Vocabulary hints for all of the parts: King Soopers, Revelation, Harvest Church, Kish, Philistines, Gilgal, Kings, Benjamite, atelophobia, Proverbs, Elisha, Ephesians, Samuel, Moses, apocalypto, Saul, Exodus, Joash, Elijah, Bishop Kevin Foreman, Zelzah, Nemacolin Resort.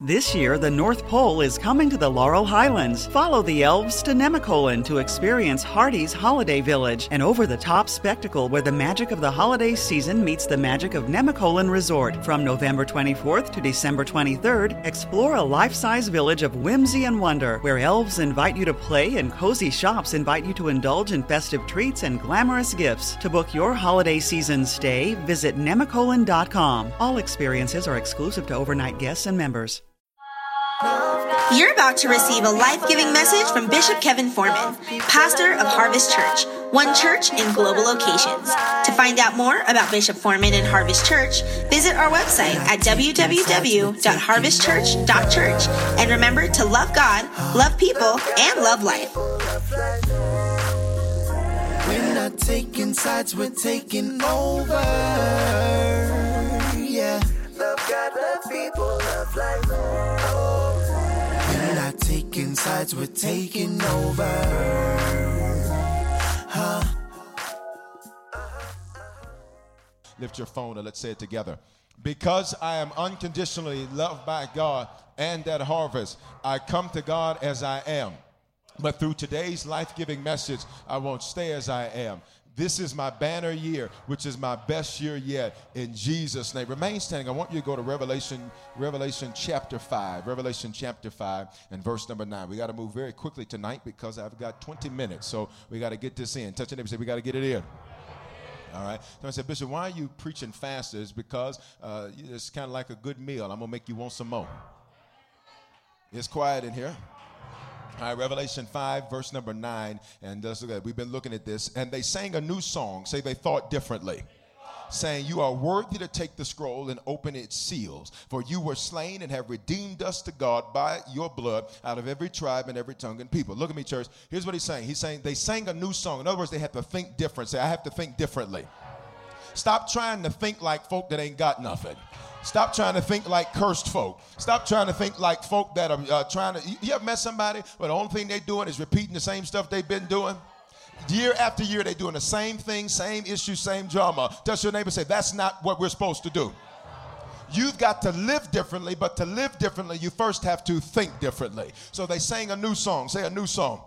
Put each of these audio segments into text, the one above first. This year, the North Pole is coming to the Laurel Highlands. Follow the elves to Nemacolin to experience Hardy's Holiday Village, an over-the-top spectacle where the magic of the holiday season meets the magic of Nemacolin Resort. From November 24th to December 23rd, explore a life-size village of whimsy and wonder, where elves invite you to play and cozy shops invite you to indulge in festive treats and glamorous gifts. To book your holiday season stay, visit nemacolin.com. All experiences are exclusive to overnight guests and members. You're about to receive a life-giving message from Bishop Kevin Foreman, pastor of Harvest Church, one church in global locations. To find out more about Bishop Foreman and Harvest Church, visit our website at www.harvestchurch.church. And remember to love God, love people, and love life. We're not taking sides, we're taking over. Yeah. Love God, love people, love life. Taking sides, we're taking over. Lift your phone and let's say it together. Because I am unconditionally loved by God and that harvest, I come to God as I am. But through today's life-giving message, I won't stay as I am. This is my banner year, which is my best year yet, in Jesus' name. Remain standing. I want you to go to Revelation chapter 5. Revelation chapter 5 and verse number 9. We got to move very quickly tonight because I've got 20 minutes, so we got to get this in. Touch your neighbor and say, we got to get it in. All right. So I said, Bishop, why are you preaching faster? It's because it's kind of like a good meal. I'm going to make you want some more. It's quiet in here. All right, Revelation 5, verse number 9, and let's look at it. We've been looking at this. And they sang a new song, say they thought differently, saying, you are worthy to take the scroll and open its seals, for you were slain and have redeemed us to God by your blood out of every tribe and every tongue and people. Look at me, church. Here's what he's saying. He's saying they sang a new song. In other words, they had to think different. Say, I have to think differently. Stop trying to think like folk that ain't got nothing. Stop trying to think like cursed folk. Stop trying to think like folk that are trying to... You ever met somebody where the only thing they're doing is repeating the same stuff they've been doing? Year after year, they're doing the same thing, same issue, same drama. Touch your neighbor and say, that's not what we're supposed to do. You've got to live differently, but to live differently, you first have to think differently. So they sang a new song. Say a new song.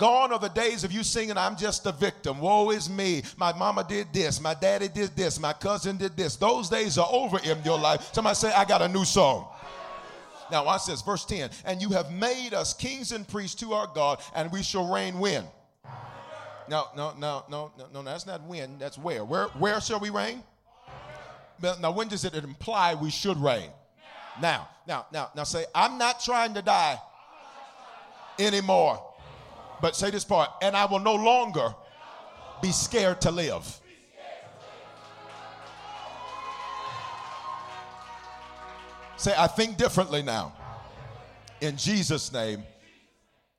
Gone are the days of you singing, I'm just a victim. Woe is me. My mama did this. My daddy did this. My cousin did this. Those days are over in your life. Somebody say, I got a new song. Now watch this, verse 10. And you have made us kings and priests to our God, and we shall reign when? No, that's not when. That's where. Where shall we reign? Now when does it imply we should reign? Now say, I'm not trying to die anymore. But say this part, and I will no longer be scared to live. Say, I think differently now. In Jesus' name,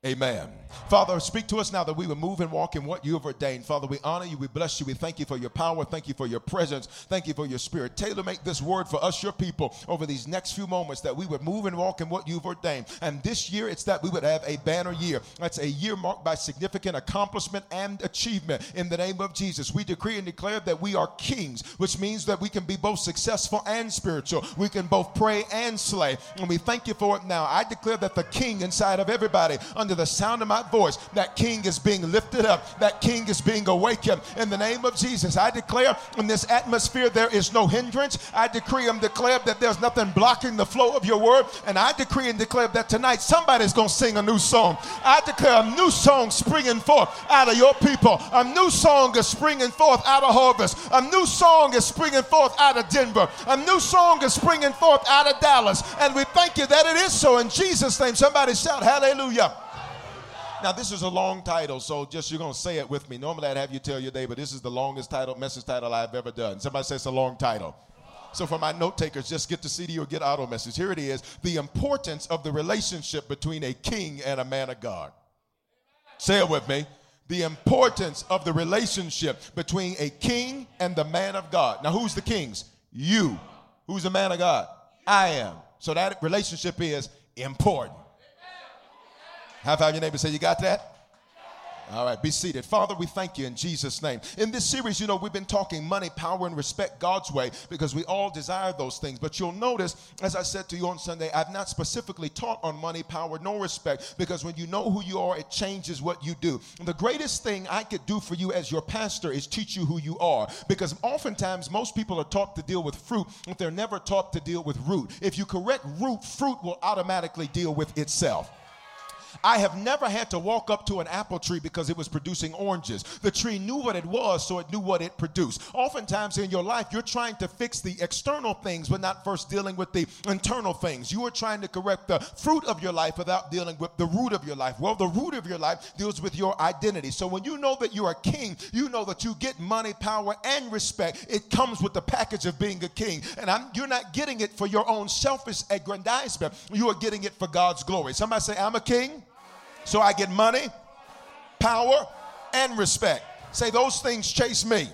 amen. Father, speak to us now that we would move and walk in what you have ordained. Father, we honor you. We bless you. We thank you for your power. Thank you for your presence. Thank you for your spirit. Tailor make this word for us, your people, over these next few moments, that we would move and walk in what you've ordained. And this year, it's that we would have a banner year. That's a year marked by significant accomplishment and achievement. In the name of Jesus, we decree and declare that we are kings, which means that we can be both successful and spiritual. We can both pray and slay. And we thank you for it now. I declare that the king inside of everybody, under the sound of my voice, that king is being lifted up, that king is being awakened. In the name of Jesus, I declare in this atmosphere there is no hindrance. I decree and declare that there's nothing blocking the flow of your word. And I decree and declare that tonight somebody's going to sing a new song. I declare a new song springing forth out of your people. A new song is springing forth out of Harvest. A new song is springing forth out of Denver. A new song is springing forth out of Dallas. And we thank you that it is so. In Jesus' name, somebody shout hallelujah. Now, this is a long title, so just you're going to say it with me. Normally, I'd have you tell your day, but this is the longest message title I've ever done. Somebody say it's a long title. So for my note takers, just get the CD or get auto message. Here it is. The importance of the relationship between a king and a man of God. Say it with me. The importance of the relationship between a king and the man of God. Now, who's the kings? You. Who's the man of God? I am. So that relationship is important. High five your neighbor and say, you got that? All right, be seated. Father, we thank you in Jesus' name. In this series, you know, we've been talking money, power, and respect God's way because we all desire those things. But you'll notice, as I said to you on Sunday, I've not specifically taught on money, power, nor respect because when you know who you are, it changes what you do. And the greatest thing I could do for you as your pastor is teach you who you are because oftentimes most people are taught to deal with fruit, but they're never taught to deal with root. If you correct root, fruit will automatically deal with itself. I have never had to walk up to an apple tree because it was producing oranges. The tree knew what it was, so it knew what it produced. Oftentimes in your life, you're trying to fix the external things, but not first dealing with the internal things. You are trying to correct the fruit of your life without dealing with the root of your life. Well, the root of your life deals with your identity. So when you know that you're a king, you know that you get money, power, and respect. It comes with the package of being a king. And you're not getting it for your own selfish aggrandizement. You are getting it for God's glory. Somebody say, I'm a king. So I get money, power, and respect. Say, those things chase me.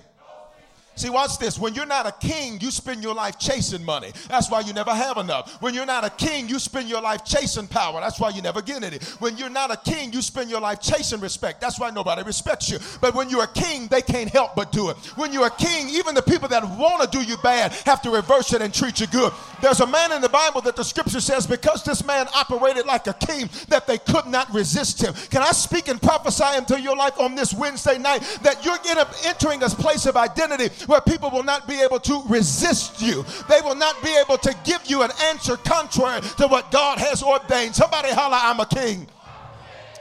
See, watch this. When you're not a king, you spend your life chasing money. That's why you never have enough. When you're not a king, you spend your life chasing power. That's why you never get it. When you're not a king, you spend your life chasing respect. That's why nobody respects you. But when you're a king, they can't help but do it. When you're a king, even the people that want to do you bad have to reverse it and treat you good. There's a man in the Bible that the scripture says, because this man operated like a king, that they could not resist him. Can I speak and prophesy into your life on this Wednesday night that you're entering a place of identity where people will not be able to resist you. They will not be able to give you an answer contrary to what God has ordained. Somebody holler, I'm a king.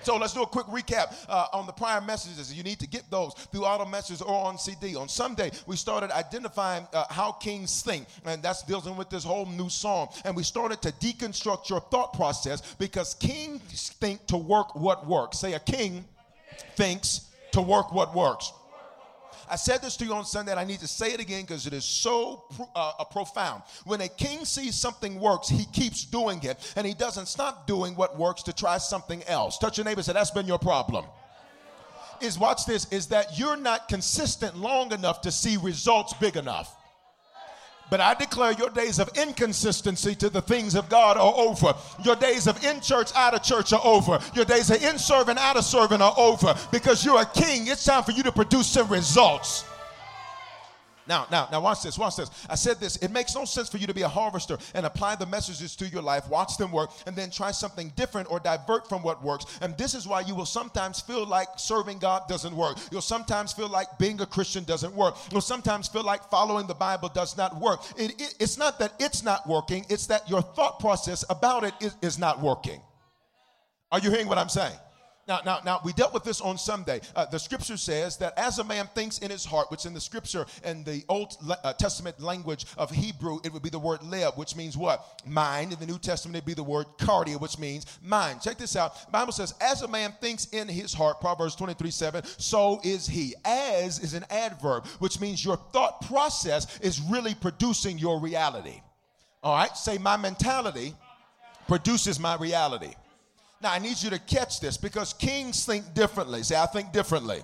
So let's do a quick recap on the prior messages. You need to get those through auto messages or on CD. On Sunday, we started identifying how kings think, and that's dealing with this whole new psalm. And we started to deconstruct your thought process because kings think to work what works. Say, a king thinks to work what works. I said this to you on Sunday, and I need to say it again because it is so profound. When a king sees something works, he keeps doing it, and he doesn't stop doing what works to try something else. Touch your neighbor and say, that's been your problem. Is, watch this, is that you're not consistent long enough to see results big enough. But I declare your days of inconsistency to the things of God are over. Your days of in church, out of church are over. Your days of in serving, out of serving are over. Because you're a king, it's time for you to produce some results. Now, watch this. I said this. It makes no sense for you to be a harvester and apply the messages to your life, watch them work, and then try something different or divert from what works. And this is why you will sometimes feel like serving God doesn't work. You'll sometimes feel like being a Christian doesn't work. You'll sometimes feel like following the Bible does not work. It's not that it's not working. It's that your thought process about it is not working. Are you hearing what I'm saying? Now, we dealt with this on Sunday. The scripture says that as a man thinks in his heart, which in the scripture and the Old Testament language of Hebrew, it would be the word leb, which means what? Mind. In the New Testament, it'd be the word cardia, which means mind. Check this out. The Bible says, as a man thinks in his heart, Proverbs 23:7, so is he. As is an adverb, which means your thought process is really producing your reality. All right? Say, my mentality produces my reality. Now, I need you to catch this because kings think differently. Say, I think differently.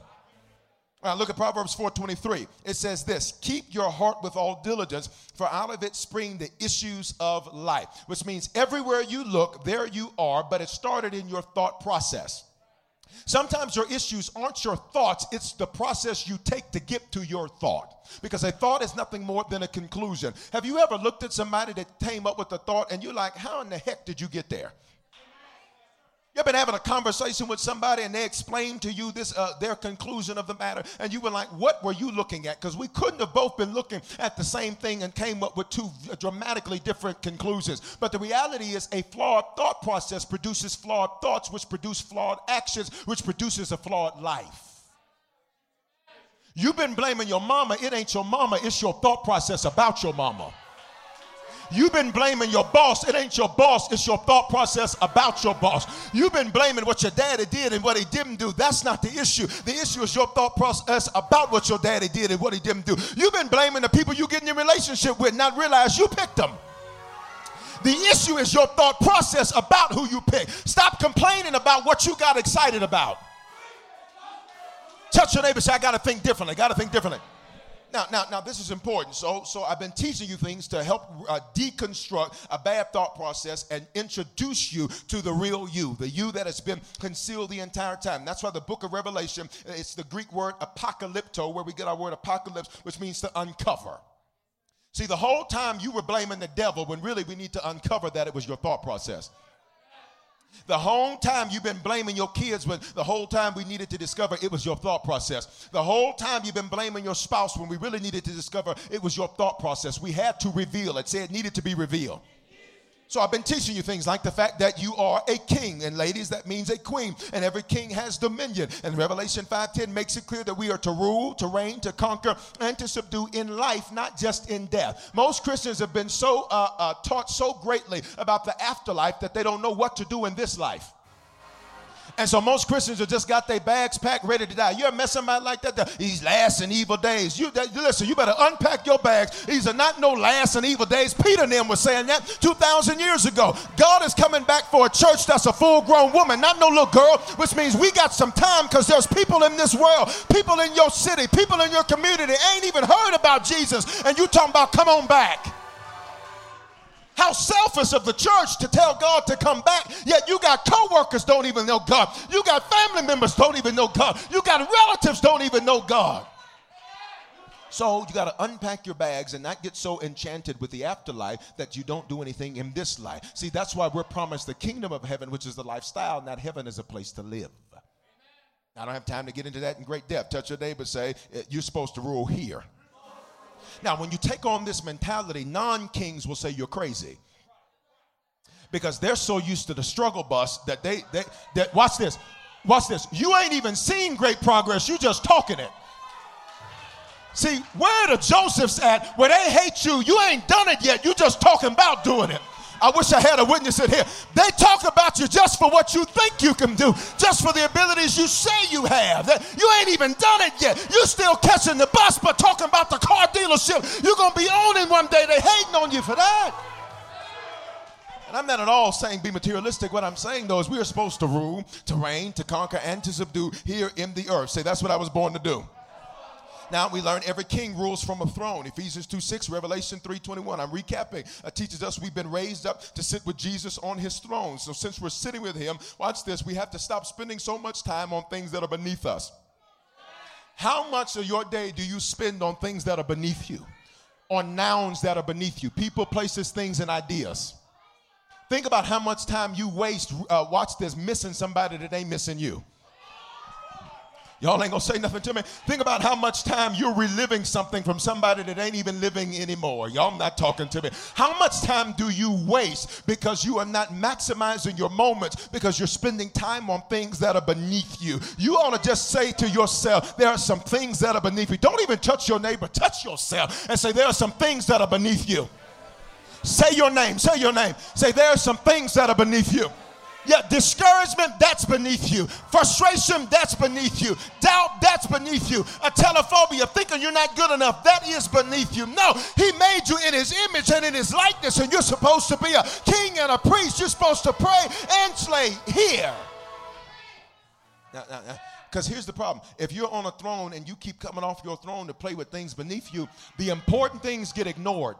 All right, look at Proverbs 4:23. It says this, keep your heart with all diligence, for out of it spring the issues of life, which means everywhere you look, there you are, but it started in your thought process. Sometimes your issues aren't your thoughts, it's the process you take to get to your thought. Because a thought is nothing more than a conclusion. Have you ever looked at somebody that came up with a thought and you're like, how in the heck did you get there? You've been having a conversation with somebody and they explained to you this their conclusion of the matter and you were like, what were you looking at? Because we couldn't have both been looking at the same thing and came up with two dramatically different conclusions. But the reality is a flawed thought process produces flawed thoughts, which produce flawed actions, which produces a flawed life. You've been blaming your mama. It ain't your mama. It's your thought process about your mama. You've been blaming your boss. It ain't your boss. It's your thought process about your boss. You've been blaming what your daddy did and what he didn't do. That's not the issue. The issue is your thought process about what your daddy did and what he didn't do. You've been blaming the people you get in your relationship with, not realize you picked them. The issue is your thought process about who you pick. Stop complaining about what you got excited about. Touch your neighbor, say, I got to think differently. Got to think differently. Now, this is important. So I've been teaching you things to help deconstruct a bad thought process and introduce you to the real you, the you that has been concealed the entire time. That's why the book of Revelation, it's the Greek word apocalypto, where we get our word apocalypse, which means to uncover. See, the whole time you were blaming the devil when really we need to uncover that it was your thought process. The whole time you've been blaming your kids when the whole time we needed to discover it was your thought process. The whole time you've been blaming your spouse when we really needed to discover it was your thought process. We had to reveal it. Say it needed to be revealed. So I've been teaching you things like the fact that you are a king, and ladies, that means a queen, and every king has dominion. And Revelation 5:10 makes it clear that we are to rule, to reign, to conquer, and to subdue in life, not just in death. Most Christians have been so taught so greatly about the afterlife that they don't know what to do in this life. And so most Christians have just got their bags packed, ready to die. You ever met somebody like that? These last and evil days. Listen, you better unpack your bags. These are not no last and evil days. Peter and them was saying that 2,000 years ago. God is coming back for a church that's a full-grown woman, not no little girl, which means we got some time because there's people in this world, people in your city, people in your community ain't even heard about Jesus, and you talking about come on back. How selfish of the church to tell God to come back, yet you got co-workers don't even know God. You got family members don't even know God. You got relatives don't even know God. So you got to unpack your bags and not get so enchanted with the afterlife that you don't do anything in this life. See, that's why we're promised the kingdom of heaven, which is the lifestyle, not heaven as a place to live. I don't have time to get into that in great depth. Touch your neighbor, say, you're supposed to rule here. Now, when you take on this mentality, non-kings will say you're crazy because they're so used to the struggle bus that that watch this. You ain't even seen great progress. You just talking it. See, where the Josephs at where they hate you? You ain't done it yet. You just talking about doing it. I wish I had a witness in here. They talk about you just for what you think you can do, just for the abilities you say you have. You ain't even done it yet. You're still catching the bus, but talking about the car dealership. You're going to be owning one day. They hating on you for that. And I'm not at all saying be materialistic. What I'm saying, though, is we are supposed to rule, to reign, to conquer, and to subdue here in the earth. Say, that's what I was born to do. Now we learn every king rules from a throne. Ephesians 2:6, Revelation 3:21. I'm recapping. It teaches us we've been raised up to sit with Jesus on his throne. So since we're sitting with him, watch this, we have to stop spending so much time on things that are beneath us. How much of your day do you spend on things that are beneath you, on nouns that are beneath you, people, places, things, and ideas? Think about how much time you waste, watch this, missing somebody that ain't missing you. Y'all ain't gonna say nothing to me. Think about how much time you're reliving something from somebody that ain't even living anymore. Y'all not talking to me. How much time do you waste because you are not maximizing your moments because you're spending time on things that are beneath you? You ought to just say to yourself, there are some things that are beneath you. Don't even touch your neighbor. Touch yourself and say, there are some things that are beneath you. Say your name. Say your name. Say, there are some things that are beneath you. Yeah, discouragement, that's beneath you. Frustration, that's beneath you. Doubt, that's beneath you. Atelophobia, thinking you're not good enough, that is beneath you. No, he made you in his image and in his likeness, and you're supposed to be a king and a priest. You're supposed to pray and slay here. Now, because here's the problem. If you're on a throne and you keep coming off your throne to play with things beneath you, the important things get ignored.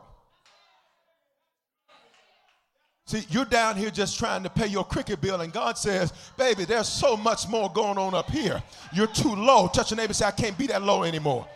See, you're down here just trying to pay your cricket bill, and God says, baby, there's so much more going on up here. You're too low. Touch your neighbor and say, I can't be that low anymore.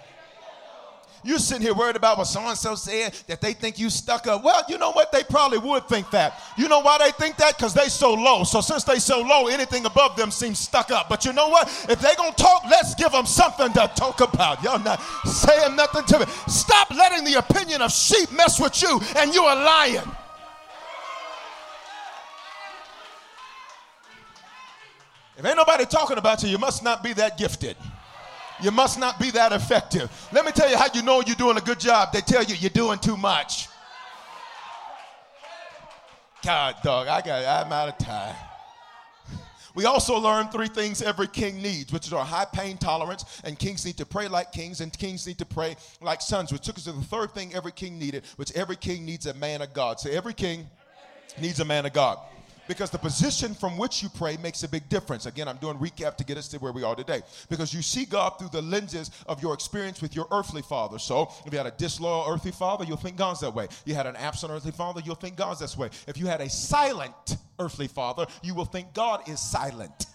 You're sitting here worried about what so-and-so said, that they think you stuck up. Well, you know what? They probably would think that. You know why they think that? Because they so low. So since they so low, anything above them seems stuck up. But you know what? If they're going to talk, let's give them something to talk about. Y'all not saying nothing to me. Stop letting the opinion of sheep mess with you, and you're a lion. If ain't nobody talking about you, you must not be that gifted. You must not be that effective. Let me tell you how you know you're doing a good job. They tell you you're doing too much. God, dog, I'm out of time. We also learn three things every king needs, which are high pain tolerance, and kings need to pray like kings, and kings need to pray like sons, which took us to the third thing every king needed, which every king needs a man of God. So every king needs a man of God. Because the position from which you pray makes a big difference. Again, I'm doing recap to get us to where we are today. Because you see God through the lenses of your experience with your earthly father. So if you had a disloyal earthly father, you'll think God's that way. You had an absent earthly father, you'll think God's this way. If you had a silent earthly father, you will think God is silent.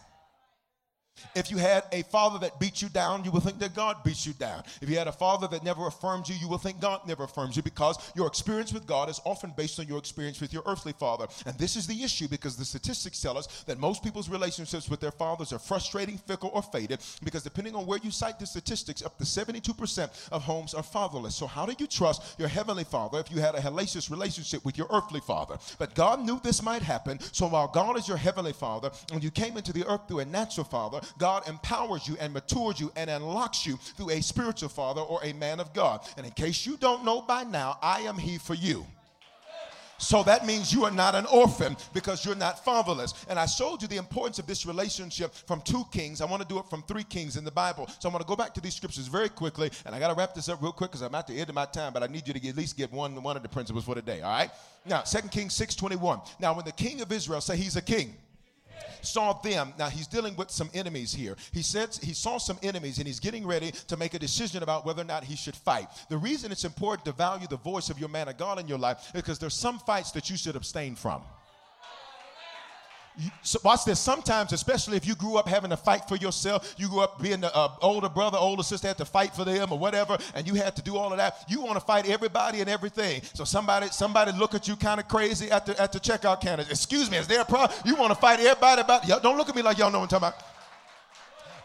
If you had a father that beat you down, you will think that God beats you down. If you had a father that never affirms you, you will think God never affirms you, because your experience with God is often based on your experience with your earthly father. And this is the issue, because the statistics tell us that most people's relationships with their fathers are frustrating, fickle, or faded, because depending on where you cite the statistics, up to 72% of homes are fatherless. So how do you trust your heavenly father if you had a hellacious relationship with your earthly father? But God knew this might happen, so while God is your heavenly father, and you came into the earth through a natural father, God empowers you and matures you and unlocks you through a spiritual father or a man of God. And in case you don't know by now, I am he for you. So that means you are not an orphan, because you're not fatherless. And I showed you the importance of this relationship from two kings. I want to do it from three kings in the Bible. So I want to go back to these scriptures very quickly. And I got to wrap this up real quick because I'm at the end of my time, but I need you to at least get one of the principles for today, all right? Now, 2 Kings 6:21. Now, when the king of Israel, say he's a king, saw them. Now, he's dealing with some enemies here. He said he saw some enemies, and he's getting ready to make a decision about whether or not he should fight. The reason it's important to value the voice of your man of God in your life is because there's some fights that you should abstain from. So watch this. Sometimes, especially if you grew up having to fight for yourself, you grew up being the older brother, older sister, had to fight for them or whatever, and you had to do all of that. You want to fight everybody and everything. So somebody look at you kind of crazy at the checkout counter. Excuse me, is there a problem? You want to fight everybody about? Y'all don't look at me like y'all know what I'm talking about.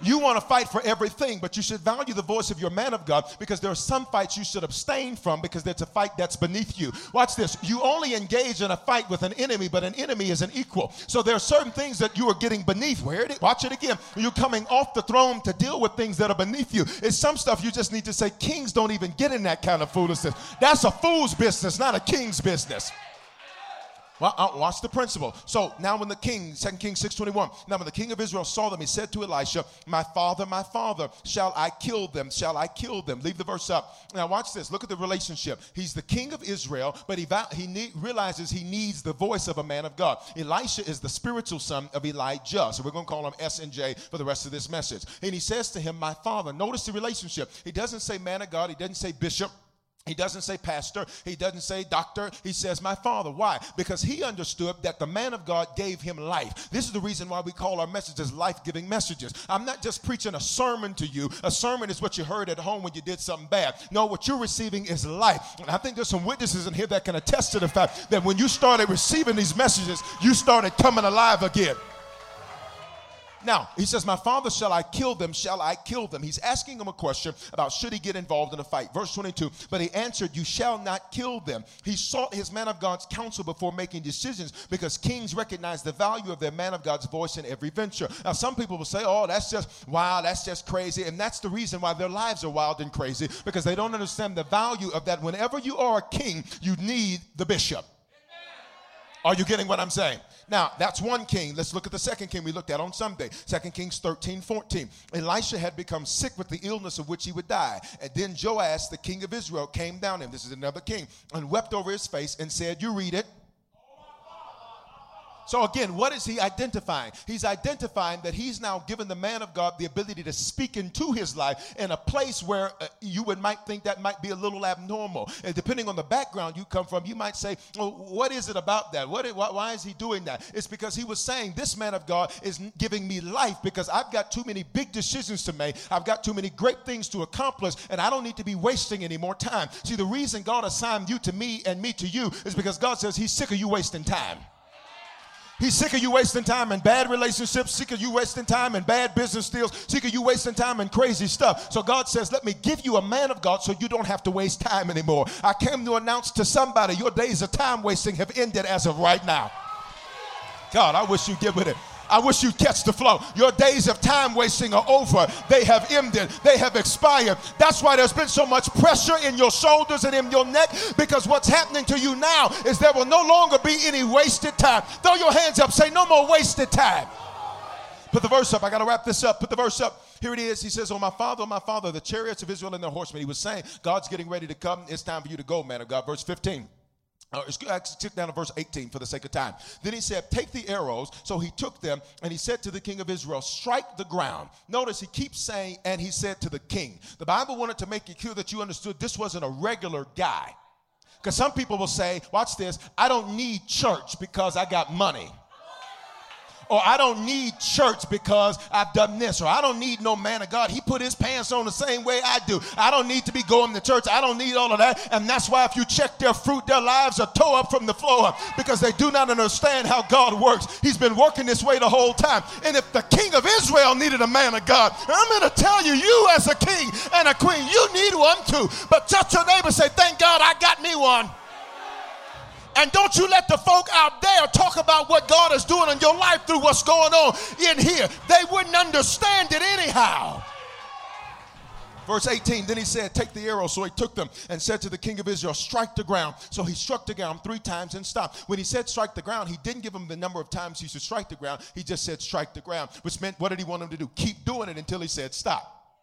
You want to fight for everything, but you should value the voice of your man of God, because there are some fights you should abstain from, because there's a fight that's beneath you. Watch this. You only engage in a fight with an enemy, but an enemy is an equal. So there are certain things that you are getting beneath. Watch it again. You're coming off the throne to deal with things that are beneath you. It's some stuff you just need to say, kings don't even get in that kind of foolishness. That's a fool's business, not a king's business. Well, watch the principle. So now when the king, 2 Kings 6:21, now when the king of Israel saw them, he said to Elisha, my father, shall I kill them? Shall I kill them? Leave the verse up. Now watch this. Look at the relationship. He's the king of Israel, but he realizes he needs the voice of a man of God. Elisha is the spiritual son of Elijah. So we're going to call him S and J for the rest of this message. And he says to him, my father. Notice the relationship. He doesn't say man of God. He doesn't say bishop. He doesn't say pastor. He doesn't say doctor. He says my father. Why? Because he understood that the man of God gave him life. This is the reason why we call our messages life-giving messages. I'm not just preaching a sermon to you. A sermon is what you heard at home when you did something bad. No, what you're receiving is life. And I think there's some witnesses in here that can attest to the fact that when you started receiving these messages, you started coming alive again. Now, he says, my father, shall I kill them? Shall I kill them? He's asking him a question about should he get involved in a fight. Verse 22, but he answered, you shall not kill them. He sought his man of God's counsel before making decisions, because kings recognize the value of their man of God's voice in every venture. Now, some people will say, oh, that's just wild. That's just crazy. And that's the reason why their lives are wild and crazy, because they don't understand the value of that. Whenever you are a king, you need the bishop. Are you getting what I'm saying? Now, that's one king. Let's look at the second king we looked at on Sunday. 2 Kings 13:14. Elisha had become sick with the illness of which he would die. And then Joash, the king of Israel, came down to him. This is another king. And wept over his face and said, you read it. So again, what is he identifying? He's identifying that he's now given the man of God the ability to speak into his life in a place where you might think that might be a little abnormal. And depending on the background you come from, you might say, well, what is it about that? Why is he doing that? It's because he was saying, this man of God is giving me life, because I've got too many big decisions to make. I've got too many great things to accomplish, and I don't need to be wasting any more time. See, the reason God assigned you to me and me to you is because God says he's sick of you wasting time. He's sick of you wasting time in bad relationships, sick of you wasting time in bad business deals, sick of you wasting time in crazy stuff. So God says, let me give you a man of God so you don't have to waste time anymore. I came to announce to somebody your days of time wasting have ended as of right now. God, I wish you'd get with it. I wish you'd catch the flow. Your days of time wasting are over. They have ended. They have expired. That's why there's been so much pressure in your shoulders and in your neck, because what's happening to you now is there will no longer be any wasted time. Throw your hands up. Say, no more wasted time. Put the verse up. I got to wrap this up. Put the verse up. Here it is. He says, oh, my father, the chariots of Israel and their horsemen. He was saying, God's getting ready to come. It's time for you to go, man of God. Verse 15. Took down to verse 18 for the sake of time. Then he said, take the arrows. So he took them, and he said to the king of Israel, strike the ground. Notice he keeps saying, and he said to the king. The Bible wanted to make it clear that you understood this wasn't a regular guy. Because some people will say, watch this, I don't need church because I got money. Or I don't need church because I've done this. Or I don't need no man of God. He put his pants on the same way I do. I don't need to be going to church. I don't need all of that. And that's why if you check their fruit, their lives are toe up from the floor up, because they do not understand how God works. He's been working this way the whole time. And if the king of Israel needed a man of God, I'm going to tell you, you as a king and a queen, you need one too. But touch your neighbor and say, thank God I got me one. And don't you let the folk out there talk about what God is doing in your life through what's going on in here. They wouldn't understand it anyhow. Verse 18, then he said, take the arrow. So he took them and said to the king of Israel, strike the ground. So he struck the ground three times and stopped. When he said strike the ground, he didn't give him the number of times he should strike the ground. He just said strike the ground, which meant what did he want him to do? Keep doing it until he said stop.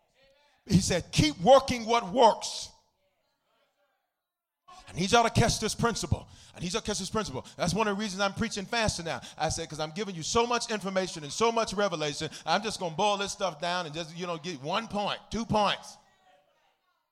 He said, keep working what works. And he's got to catch this principle. And he's got to catch this principle. That's one of the reasons I'm preaching faster now. I said, because I'm giving you so much information and so much revelation, I'm just going to boil this stuff down and just, get 1 point, 2 points.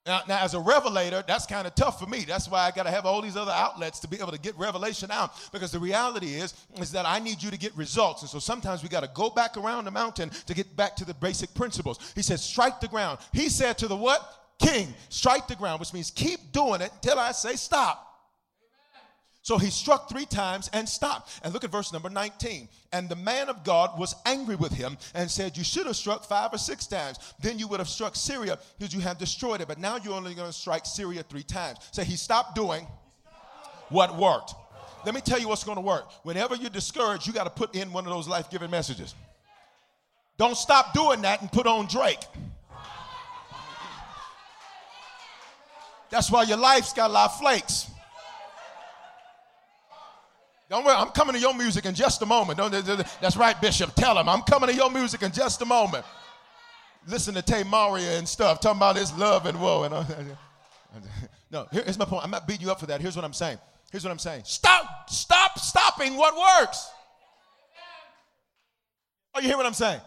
Now, as a revelator, that's kind of tough for me. That's why I got to have all these other outlets to be able to get revelation out, because the reality is that I need you to get results. And so sometimes we got to go back around the mountain to get back to the basic principles. He said, strike the ground. He said to the what? King, strike the ground, which means keep doing it until I say stop. So he struck three times and stopped. And look at verse number 19. And the man of God was angry with him and said, you should have struck 5 or 6 times. Then you would have struck Syria because you have destroyed it. But now you're only going to strike Syria 3 times. So he stopped doing what worked. Let me tell you what's going to work. Whenever you're discouraged, you got to put in one of those life-giving messages. Don't stop doing that and put on Drake. That's why your life's got a lot of flakes. Don't worry, I'm coming to your music in just a moment. That's right, Bishop. Tell him, I'm coming to your music in just a moment. Listen to Tay Maria and stuff, talking about his love and woe. No, here's my point. I'm not beating you up for that. Here's what I'm saying. Stop stopping what works. Oh, you hear what I'm saying?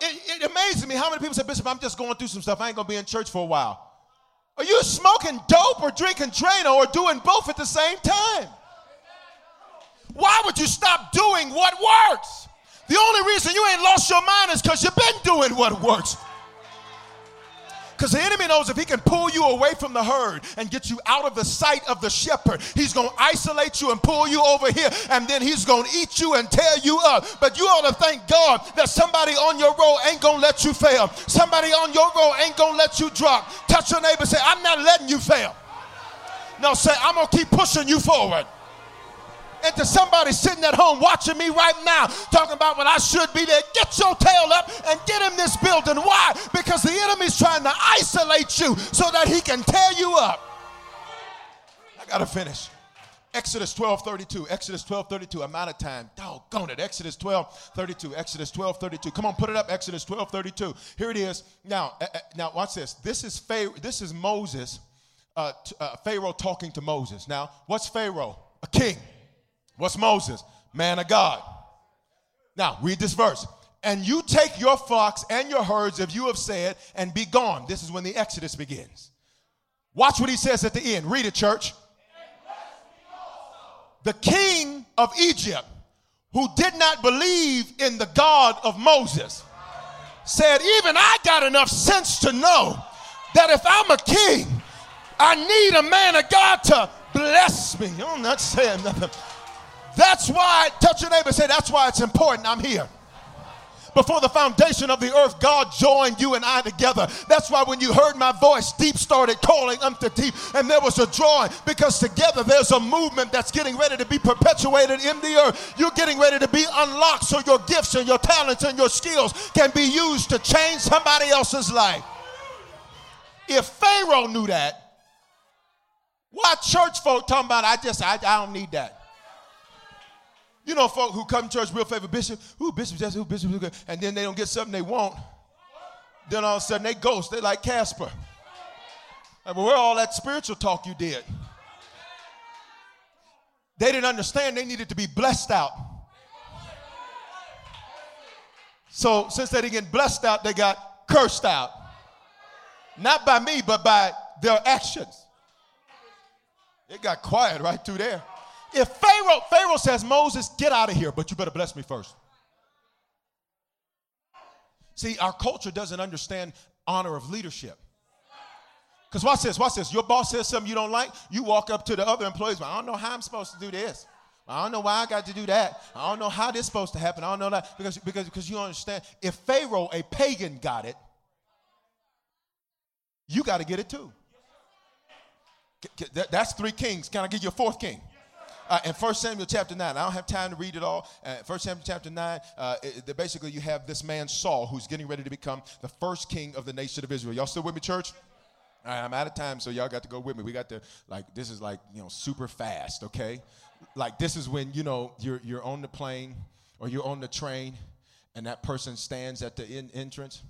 It amazes me how many people say, Bishop, I'm just going through some stuff. I ain't going to be in church for a while. Are you smoking dope or drinking Drano or doing both at the same time? Why would you stop doing what works? The only reason you ain't lost your mind is because you've been doing what works. Because the enemy knows if he can pull you away from the herd and get you out of the sight of the shepherd, he's going to isolate you and pull you over here, and then he's going to eat you and tear you up. But you ought to thank God that somebody on your road ain't going to let you fail. Somebody on your road ain't going to let you drop. Touch your neighbor and say, I'm not letting you fail. No, say, I'm going to keep pushing you forward. And to somebody sitting at home watching me right now, talking about when I should be there, get your tail up and get in this building. Why? Because the enemy's trying to isolate you so that he can tear you up. I got to finish. Exodus 12:32. Exodus 12:32. I'm out of time. Doggone it. Exodus 12:32. Exodus 12:32. Come on, put it up. Exodus 12:32. Here it is. Now watch this. This is Moses, Pharaoh talking to Moses. Now, what's Pharaoh? A king. What's Moses? Man of God. Now, read this verse. And you take your flocks and your herds, if you have said, and be gone. This is when the Exodus begins. Watch what he says at the end. Read it, church. The king of Egypt, who did not believe in the God of Moses, said, even I got enough sense to know that if I'm a king, I need a man of God to bless me. I'm not saying nothing. That's why, touch your neighbor and say, that's why it's important I'm here. Before the foundation of the earth, God joined you and I together. That's why when you heard my voice, deep started calling unto deep, and there was a drawing, because together there's a movement that's getting ready to be perpetuated in the earth. You're getting ready to be unlocked so your gifts and your talents and your skills can be used to change somebody else's life. If Pharaoh knew that, why church folk talking about, I don't need that? You know, folk who come to church real favorite bishop, ooh, bishop, that's who bishop, and then they don't get something they want. Then all of a sudden they ghost. They like Casper. Like, well, where all that spiritual talk you did? They didn't understand they needed to be blessed out. So since they didn't get blessed out, they got cursed out. Not by me, but by their actions. It got quiet right through there. If Pharaoh says, Moses, get out of here, but you better bless me first. See, our culture doesn't understand honor of leadership. Because watch this. Your boss says something you don't like, you walk up to the other employees, I don't know how I'm supposed to do this. I don't know why I got to do that. I don't know how this is supposed to happen. I don't know that. Because you understand, if Pharaoh, a pagan, got it, you got to get it too. That's 3 kings. Can I give you a 4th king? In 1 Samuel chapter 9, I don't have time to read it all. 1 Samuel chapter 9, basically you have this man Saul who's getting ready to become the first king of the nation of Israel. Y'all still with me, church? All right, I'm out of time, so y'all got to go with me. We got to, this is super fast, okay? This is when, you're on the plane or you're on the train and that person stands at the entrance.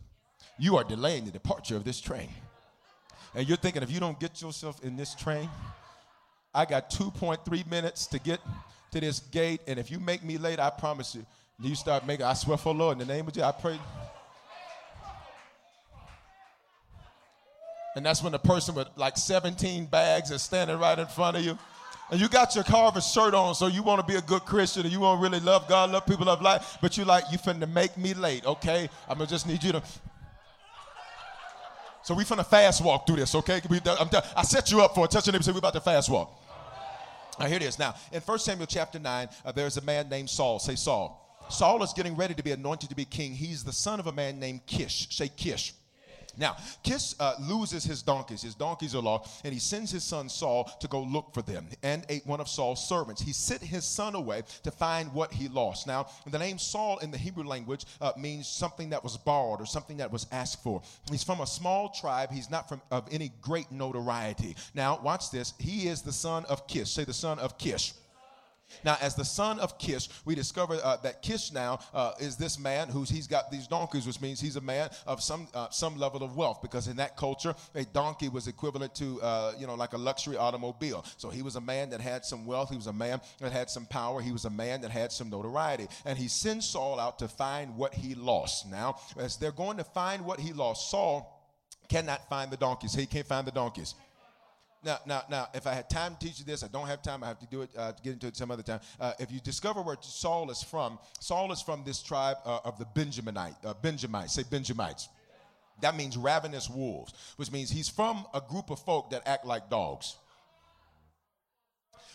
You are delaying the departure of this train. And you're thinking, if you don't get yourself in this train, I got 2.3 minutes to get to this gate, and if you make me late, I promise you, I swear for Lord, in the name of Jesus, I pray. And that's when the person with 17 bags is standing right in front of you. And you got your Harvest shirt on, so you want to be a good Christian, and you want to really love God, love people, love life, but you finna make me late, okay? I'm going to just need you to... So we finna fast walk through this, okay? I set you up for it. Touch your neighbor and say, we're about to fast walk. Now, here it is. Now, in 1 Samuel chapter 9, there's a man named Saul. Say Saul. Saul is getting ready to be anointed to be king. He's the son of a man named Kish. Say Kish. Now, Kish loses his donkeys. His donkeys are lost, and he sends his son Saul to go look for them, and one of Saul's servants. He sent his son away to find what he lost. Now, the name Saul in the Hebrew language means something that was borrowed or something that was asked for. He's from a small tribe. He's not of any great notoriety. Now, watch this. He is the son of Kish. Say the son of Kish. Now, as the son of Kish, we discover that Kish now is this man he's got these donkeys, which means he's a man of some level of wealth, because in that culture, a donkey was equivalent to, a luxury automobile. So he was a man that had some wealth. He was a man that had some power. He was a man that had some notoriety. And he sends Saul out to find what he lost. Now, as they're going to find what he lost, Saul cannot find the donkeys. He can't find the donkeys. Now, if I had time to teach you this, I don't have time. I have to do it, to get into it some other time. If you discover where Saul is from this tribe of the Benjamites. Say Benjamites. That means ravenous wolves, which means he's from a group of folk that act like dogs,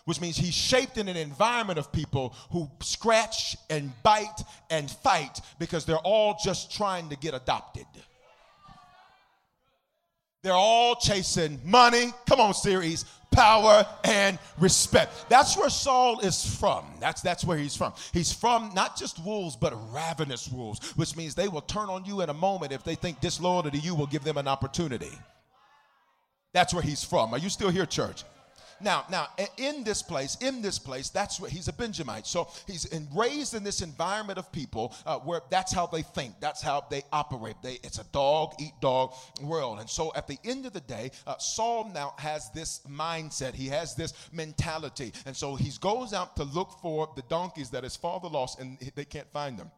which means he's shaped in an environment of people who scratch and bite and fight because they're all just trying to get adopted. They're all chasing money. Come on, series. Power and respect. That's where Saul is from. That's where he's from. He's from not just wolves, but ravenous wolves, which means they will turn on you in a moment if they think disloyalty to you will give them an opportunity. That's where he's from. Are you still here, church? Now, in this place, that's what he's a Benjamite. So he's raised in this environment of people where that's how they think, that's how they operate. It's a dog eat dog world. And so at the end of the day, Saul now has this mindset. He has this mentality. And so he goes out to look for the donkeys that his father lost, and they can't find them.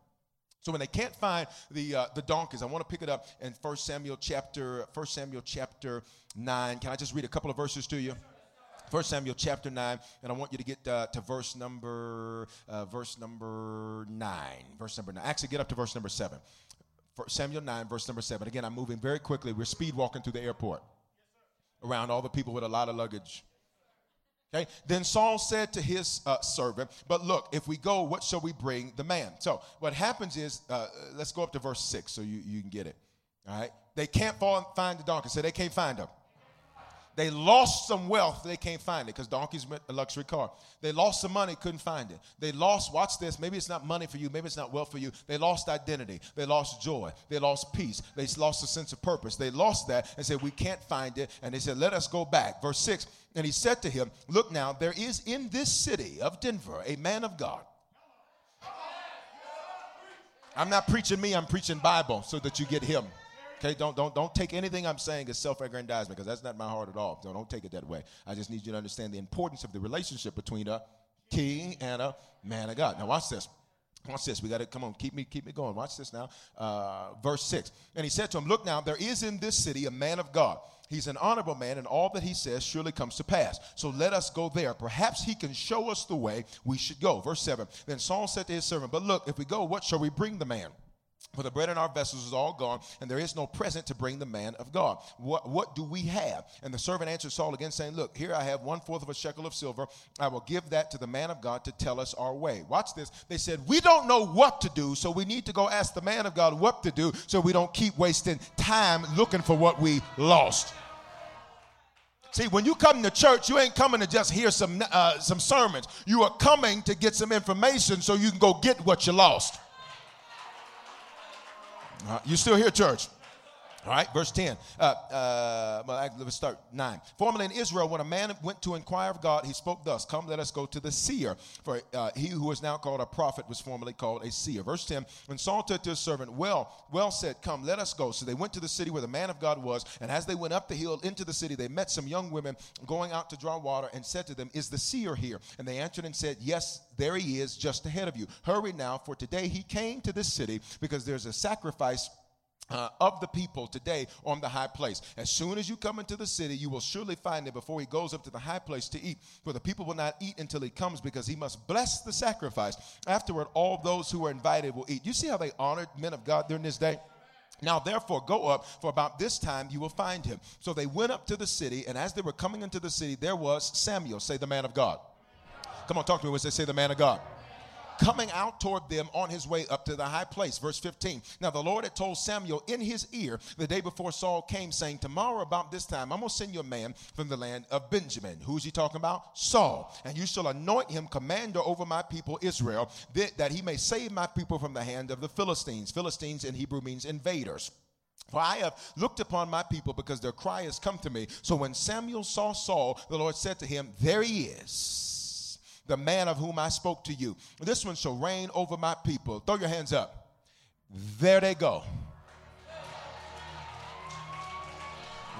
So when they can't find the donkeys, I want to pick it up in 1 Samuel chapter 9. Can I just read a couple of verses to you? 1 Samuel chapter 9, and I want you to get to verse number 9. Actually, get up to verse number 7. 1 Samuel 9, verse number 7. Again, I'm moving very quickly. We're speed walking through the airport around all the people with a lot of luggage. Okay. Then Saul said to his servant, but look, if we go, what shall we bring the man? So what happens is, let's go up to verse 6 so you can get it. All right. They can't find the donkey, so they can't find him. They lost some wealth. They can't find it because donkeys meant a luxury car. They lost some money. Couldn't find it. They lost, watch this, maybe it's not money for you. Maybe it's not wealth for you. They lost identity. They lost joy. They lost peace. They lost a sense of purpose. They lost that and said, we can't find it. And they said, let us go back. Verse 6, and he said to him, look now, there is in this city of Denver a man of God. I'm not preaching me. I'm preaching Bible so that you get him. Okay, don't take anything I'm saying as self-aggrandizement because that's not my heart at all. So don't take it that way. I just need you to understand the importance of the relationship between a king and a man of God. Now watch this. Watch this. We got to, come on, keep me going. Watch this now. Verse 6. And he said to him, look now, there is in this city a man of God. He's an honorable man, and all that he says surely comes to pass. So let us go there. Perhaps he can show us the way we should go. Verse 7. Then Saul said to his servant, but look, if we go, what shall we bring the man? For the bread in our vessels is all gone, and there is no present to bring the man of God. What do we have? And the servant answered Saul again, saying, look, here I have 1/4 of a shekel of silver. I will give that to the man of God to tell us our way. Watch this. They said, we don't know what to do, so we need to go ask the man of God what to do so we don't keep wasting time looking for what we lost. See, when you come to church, you ain't coming to just hear some sermons. You are coming to get some information so you can go get what you lost. You still here, church? All right, verse 10. Let's start 9. Formerly in Israel, when a man went to inquire of God, he spoke thus, come, let us go to the seer. For he who is now called a prophet was formerly called a seer. Verse 10. When Saul said to his servant, well said, come, let us go. So they went to the city where the man of God was. And as they went up the hill into the city, they met some young women going out to draw water and said to them, is the seer here? And they answered and said, yes, there he is, just ahead of you. Hurry now, for today he came to this city because there's a sacrifice of the people today on the high place. As soon as you come into the city, you will surely find him before he goes up to the high place to eat. For the people will not eat until he comes because he must bless the sacrifice. Afterward, all those who are invited will eat. You see how they honored men of God during this day? Now, therefore, go up, for about this time you will find him. So they went up to the city, and as they were coming into the city, there was Samuel, say the man of God. Come on, talk to me when they say the man of God. Coming out toward them on his way up to the high place. Verse 15. Now the Lord had told Samuel in his ear the day before Saul came, saying, tomorrow about this time I'm going to send you a man from the land of Benjamin. Who's he talking about? Saul. And you shall anoint him commander over my people Israel, that he may save my people from the hand of the Philistines. Philistines in Hebrew means invaders. For I have looked upon my people because their cry has come to me. So when Samuel saw Saul, the Lord said to him, there he is, the man of whom I spoke to you. This one shall reign over my people. Throw your hands up. There they go.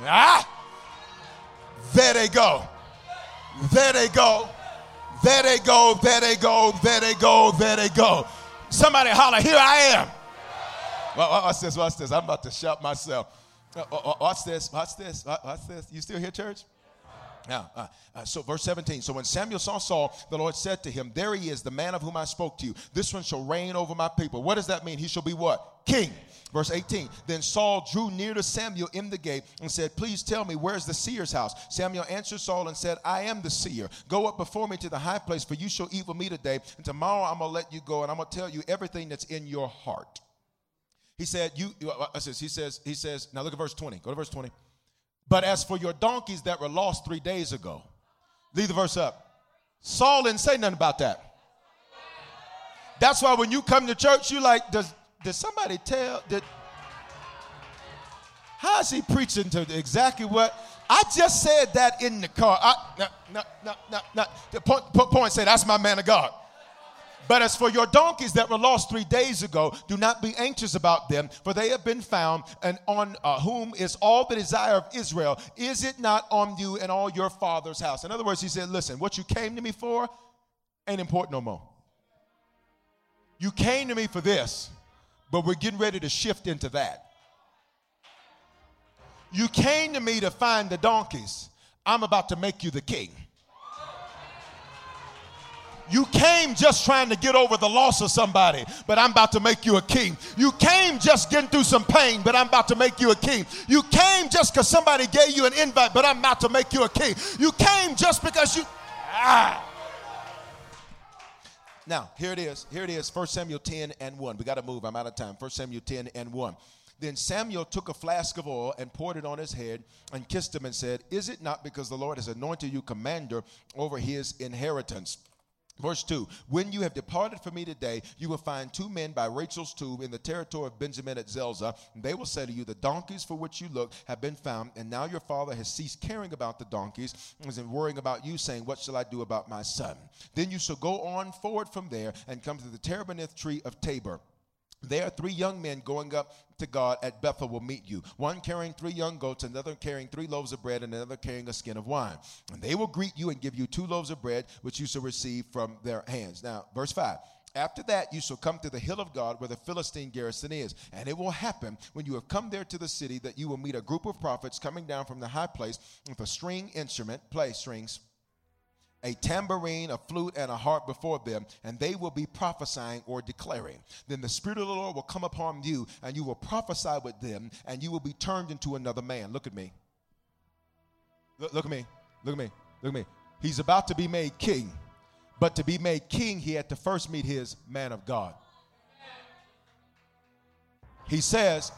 Ah! There they go. There they go. There they go. There they go. There they go. There they go. Somebody holler, here I am. Watch this, watch this. I'm about to shout myself. Watch this, watch this, watch this. You still here, church? Now, so verse 17, so when Samuel saw Saul, the Lord said to him, there he is, the man of whom I spoke to you. This one shall reign over my people. What does that mean? He shall be what? King. Verse 18, then Saul drew near to Samuel in the gate and said, please tell me, where's the seer's house? Samuel answered Saul and said, I am the seer. Go up before me to the high place, for you shall eat with me today. And tomorrow I'm going to let you go, and I'm going to tell you everything that's in your heart. He said, he says, now look at verse 20. Go to verse 20. But as for your donkeys that were lost 3 days ago, leave the verse up. Saul didn't say nothing about that. That's why when you come to church, you're like, did somebody tell? How is he preaching to exactly what? I just said that in the car. No. The point say, that's my man of God. But as for your donkeys that were lost 3 days ago, do not be anxious about them, for they have been found, and on whom is all the desire of Israel? Is it not on you and all your father's house? In other words, he said, listen, what you came to me for ain't important no more. You came to me for this, but we're getting ready to shift into that. You came to me to find the donkeys. I'm about to make you the king. You came just trying to get over the loss of somebody, but I'm about to make you a king. You came just getting through some pain, but I'm about to make you a king. You came just because somebody gave you an invite, but I'm about to make you a king. You came just because you... Ah! Now, here it is. 1 Samuel 10 and 1. We got to move. I'm out of time. 1 Samuel 10 and 1. Then Samuel took a flask of oil and poured it on his head and kissed him and said, "Is it not because the Lord has anointed you commander over his inheritance?" Verse 2, "When you have departed from me today, you will find two men by Rachel's tomb in the territory of Benjamin at Zelzah. And they will say to you, the donkeys for which you look have been found, and now your father has ceased caring about the donkeys and is worrying about you, saying, what shall I do about my son? Then you shall go on forward from there and come to the terebinth tree of Tabor. There, three young men going up to God at Bethel will meet you, one carrying three young goats, another carrying three loaves of bread, and another carrying a skin of wine. And they will greet you and give you two loaves of bread, which you shall receive from their hands." Now, verse 5. "After that, you shall come to the hill of God where the Philistine garrison is. And it will happen when you have come there to the city that you will meet a group of prophets coming down from the high place with a string instrument," play strings, "a tambourine, a flute, and a harp before them, and they will be prophesying or declaring. Then the Spirit of the Lord will come upon you, and you will prophesy with them, and you will be turned into another man." Look at me. Look at me. Look at me. Look at me. He's about to be made king, but to be made king, he had to first meet his man of God. He says,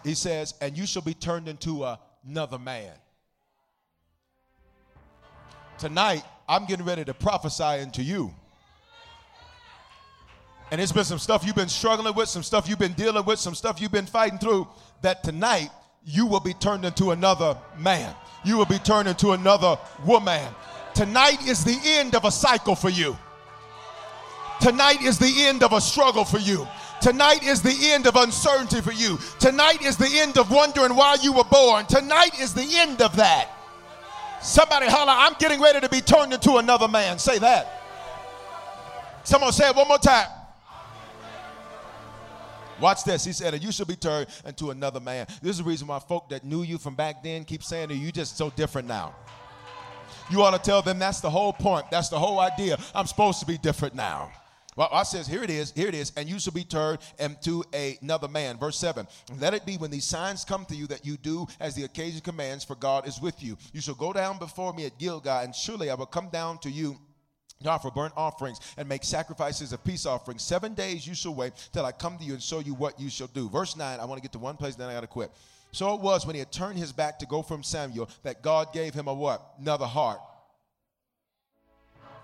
"And you shall be turned into another man." Tonight, I'm getting ready to prophesy into you. And it's been some stuff you've been struggling with, some stuff you've been dealing with, some stuff you've been fighting through, that tonight you will be turned into another man. You will be turned into another woman. Tonight is the end of a cycle for you. Tonight is the end of a struggle for you. Tonight is the end of uncertainty for you. Tonight is the end of wondering why you were born. Tonight is the end of that. Somebody holler, "I'm getting ready to be turned into another man." Say that. Someone say it one more time. Watch this. He said, "And you shall be turned into another man." This is the reason why folk that knew you from back then keep saying, "You're just so different now." You ought to tell them that's the whole point. That's the whole idea. I'm supposed to be different now. Well, I says, here it is, "and you shall be turned into another man." Verse 7, "Let it be when these signs come to you that you do as the occasion commands, for God is with you. You shall go down before me at Gilgal, and surely I will come down to you to offer burnt offerings and make sacrifices of peace offerings. 7 days you shall wait till I come to you and show you what you shall do." Verse 9, I want to get to one place, then I got to quit. "So it was when he had turned his back to go from Samuel that God gave him" a what? "Another heart."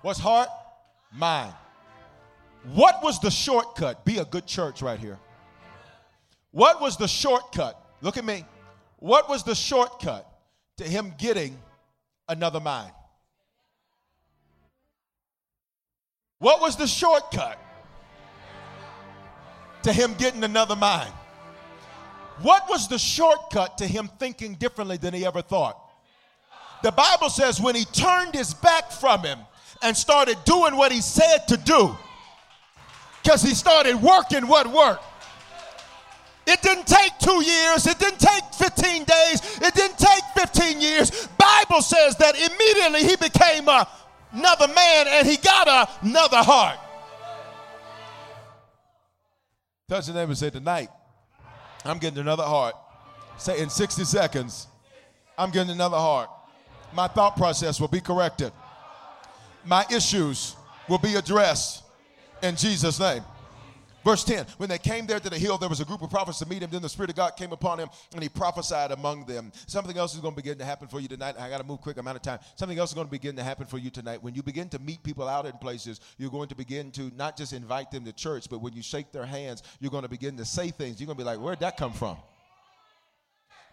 What's heart? Mind. What was the shortcut? Be a good church right here. What was the shortcut? Look at me. What was the shortcut to him getting another mind? What was the shortcut to him getting another mind? What was the shortcut to him thinking differently than he ever thought? The Bible says when he turned his back from him and started doing what he said to do, because he started working what worked. It didn't take 2 years. It didn't take 15 days. It didn't take 15 years. Bible says that immediately he became another man and he got another heart. Touch your neighbor and say, "Tonight, I'm getting another heart." Say, in 60 seconds, I'm getting another heart. My thought process will be corrected. My issues will be addressed. In Jesus' name. Verse 10, "When they came there to the hill, there was a group of prophets to meet him. Then the Spirit of God came upon him, and he prophesied among them." Something else is going to begin to happen for you tonight. I got to move quick. I'm out of time. Something else is going to begin to happen for you tonight. When you begin to meet people out in places, you're going to begin to not just invite them to church, but when you shake their hands, you're going to begin to say things. You're going to be like, "Where'd that come from?"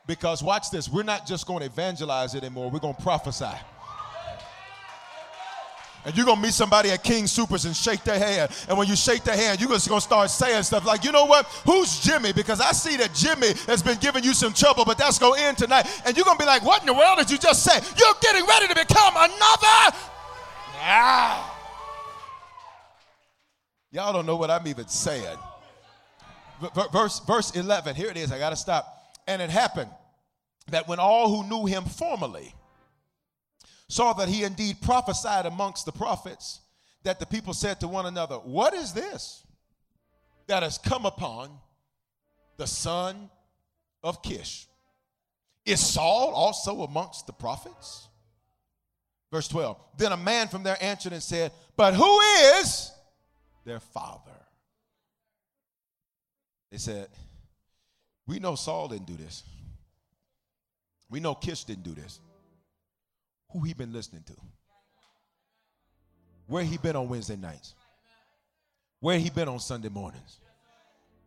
Because watch this. We're not just going to evangelize anymore. We're going to prophesy. And you're going to meet somebody at King Soopers and shake their hand. And when you shake their hand, you're just going to start saying stuff like, "You know what? Who's Jimmy? Because I see that Jimmy has been giving you some trouble, but that's going to end tonight." And you're going to be like, "What in the world did you just say?" You're getting ready to become another. Yeah. Y'all don't know what I'm even saying. Verse 11. Here it is. I got to stop. "And it happened that when all who knew him formerly saw that he indeed prophesied amongst the prophets, that the people said to one another, what is this that has come upon the son of Kish? Is Saul also amongst the prophets?" Verse 12, then a man from there answered and said, but who is their father? They said, we know Saul didn't do this. We know Kish didn't do this. Who he been listening to? Where he been on Wednesday nights? Where he been on Sunday mornings?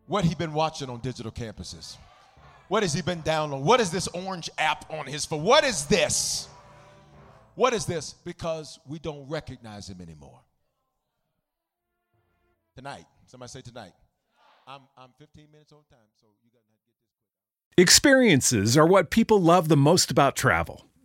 What he been watching on digital campuses? What has he been downloading? What is this orange app on his phone? What is this? What is this? Because we don't recognize him anymore. Tonight, somebody say tonight. I'm 15 minutes on time, so you got to get this quick. Experiences are what people love the most about travel.